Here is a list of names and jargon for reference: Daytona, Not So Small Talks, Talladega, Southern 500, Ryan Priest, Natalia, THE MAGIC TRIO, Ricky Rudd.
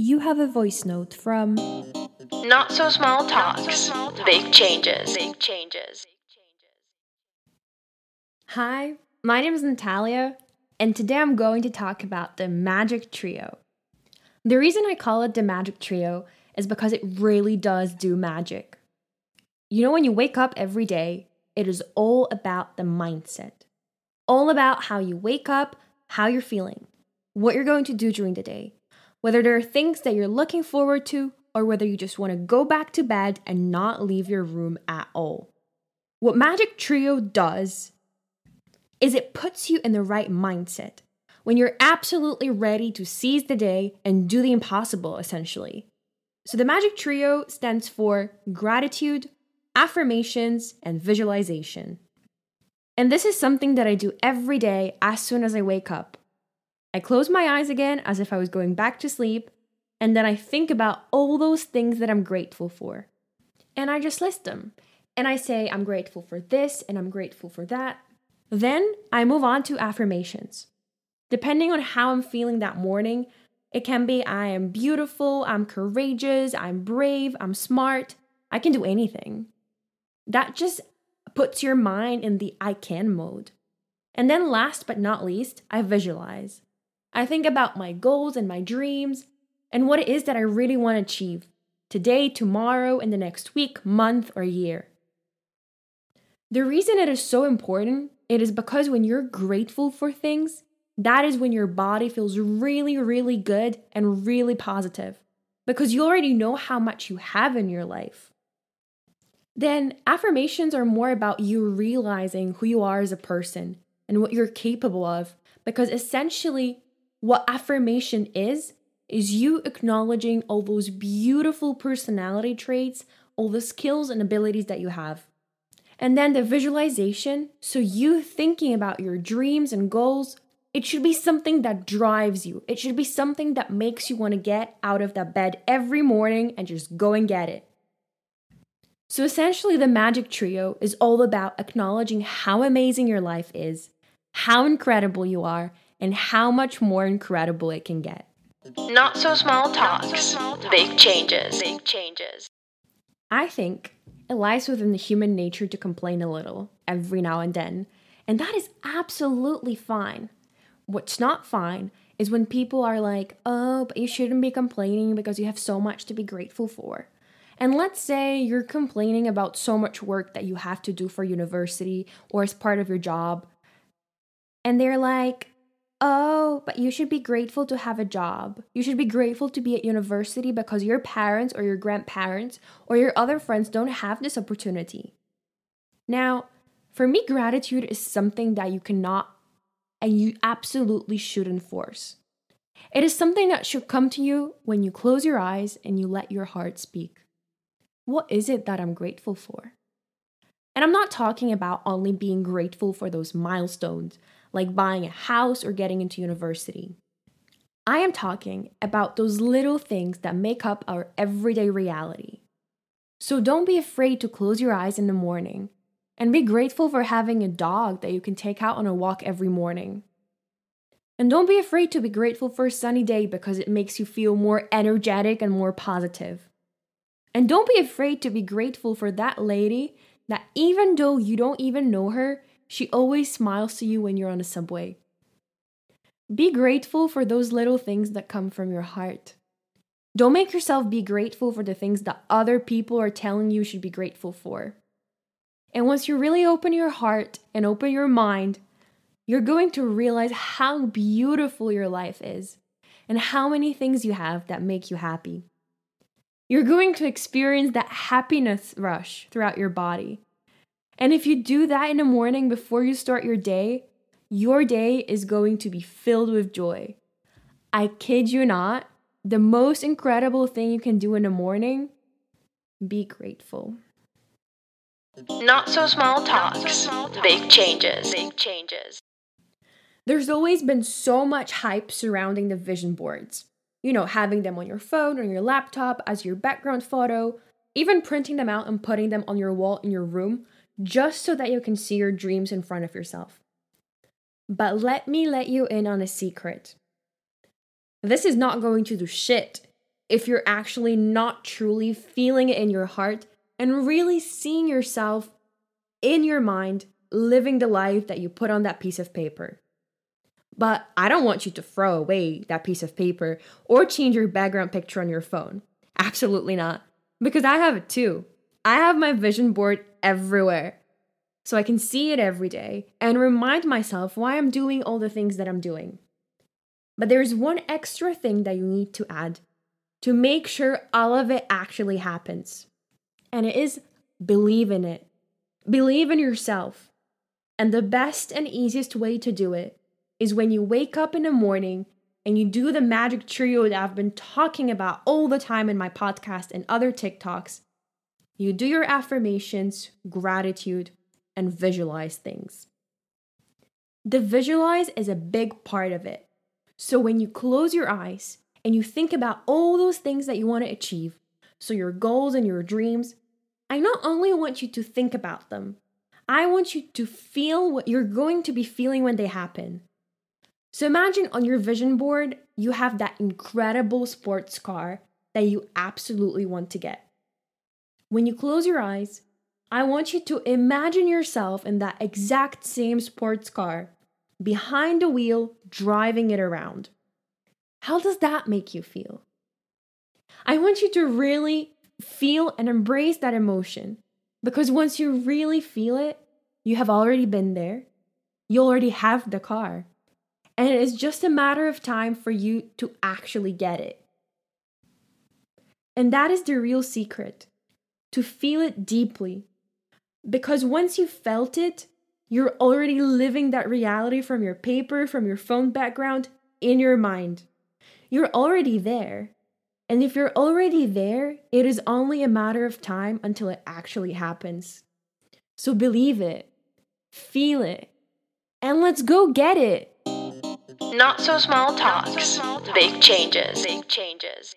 you have a voice note from Not So Small Talks. Big Changes. Hi, my name is Natalia, and today I'm going to talk about the Magic Trio. The reason I call it the Magic Trio is because it really does do magic. You know, when you wake up every day, it is all about the mindset. All about how you wake up, how you're feeling, what you're going to do during the day. Whether there are things that you're looking forward to, or whether you just want to go back to bed and not leave your room at all. What Magic Trio does is it puts you in the right mindset when you're absolutely ready to seize the day and do the impossible, essentially. So the Magic Trio stands for gratitude, affirmations, and visualization. And this is something that I do every day as soon as I wake up. I close my eyes again as if I was going back to sleep, and then I think about all those things that I'm grateful for. And I just list them. And I say, I'm grateful for this, and I'm grateful for that. Then I move on to affirmations. Depending on how I'm feeling that morning, it can be I am beautiful, I'm courageous, I'm brave, I'm smart, I can do anything. That just puts your mind in the I can mode. And then last but not least, I visualize. I think about my goals and my dreams and what it is that I really want to achieve today, tomorrow, in the next week, month, or year. The reason it is so important, it is because when you're grateful for things, that is when your body feels really, really good and really positive because you already know how much you have in your life. Then affirmations are more about you realizing who you are as a person and what you're capable of, because essentially, what affirmation is you acknowledging all those beautiful personality traits, all the skills and abilities that you have. And then the visualization, so you thinking about your dreams and goals, it should be something that drives you. It should be something that makes you want to get out of that bed every morning and just go and get it. So essentially, the Magic Trio is all about acknowledging how amazing your life is, how incredible you are, and how much more incredible it can get. Not so small talks, big changes. I think it lies within the human nature to complain a little every now and then, and that is absolutely fine. What's not fine is when people are like, oh, but you shouldn't be complaining because you have so much to be grateful for. And let's say you're complaining about so much work that you have to do for university or as part of your job. And they're like, oh, but you should be grateful to have a job. You should be grateful to be at university because your parents or your grandparents or your other friends don't have this opportunity. Now, for me, gratitude is something that you cannot and you absolutely shouldn't force. It is something that should come to you when you close your eyes and you let your heart speak. What is it that I'm grateful for? And I'm not talking about only being grateful for those milestones, like buying a house or getting into university. I am talking about those little things that make up our everyday reality. So don't be afraid to close your eyes in the morning and be grateful for having a dog that you can take out on a walk every morning. And don't be afraid to be grateful for a sunny day because it makes you feel more energetic and more positive. And don't be afraid to be grateful for that lady that even though you don't even know her, she always smiles to you when you're on the subway. Be grateful for those little things that come from your heart. Don't make yourself be grateful for the things that other people are telling you should be grateful for. And once you really open your heart and open your mind, you're going to realize how beautiful your life is and how many things you have that make you happy. You're going to experience that happiness rush throughout your body. And if you do that in the morning before you start your day is going to be filled with joy. I kid you not, the most incredible thing you can do in the morning, be grateful. Not so small talks, big changes. There's always been so much hype surrounding the vision boards. You know, having them on your phone or your laptop as your background photo, even printing them out and putting them on your wall in your room, just so that you can see your dreams in front of yourself. But let me let you in on a secret. This is not going to do shit if you're actually not truly feeling it in your heart and really seeing yourself in your mind living the life that you put on that piece of paper. But I don't want you to throw away that piece of paper or change your background picture on your phone. Absolutely not. Because I have it too. I have my vision board everywhere. So I can see it every day and remind myself why I'm doing all the things that I'm doing. But there's one extra thing that you need to add to make sure all of it actually happens. And it is believe in it. Believe in yourself. And the best and easiest way to do it is when you wake up in the morning and you do the magic trio that I've been talking about all the time in my podcast and other TikToks. You do your affirmations, gratitude, and visualize things. The visualize is a big part of it. So when you close your eyes and you think about all those things that you want to achieve, so your goals and your dreams, I not only want you to think about them, I want you to feel what you're going to be feeling when they happen. So imagine on your vision board, you have that incredible sports car that you absolutely want to get. When you close your eyes, I want you to imagine yourself in that exact same sports car, behind the wheel, driving it around. How does that make you feel? I want you to really feel and embrace that emotion, because once you really feel it, you have already been there. You already have the car. And it is just a matter of time for you to actually get it. And that is the real secret, to feel it deeply. Because once you felt it, you're already living that reality from your paper, from your phone background, in your mind. You're already there. And if you're already there, it is only a matter of time until it actually happens. So believe it, feel it, and let's go get it. Not so small talks, big changes.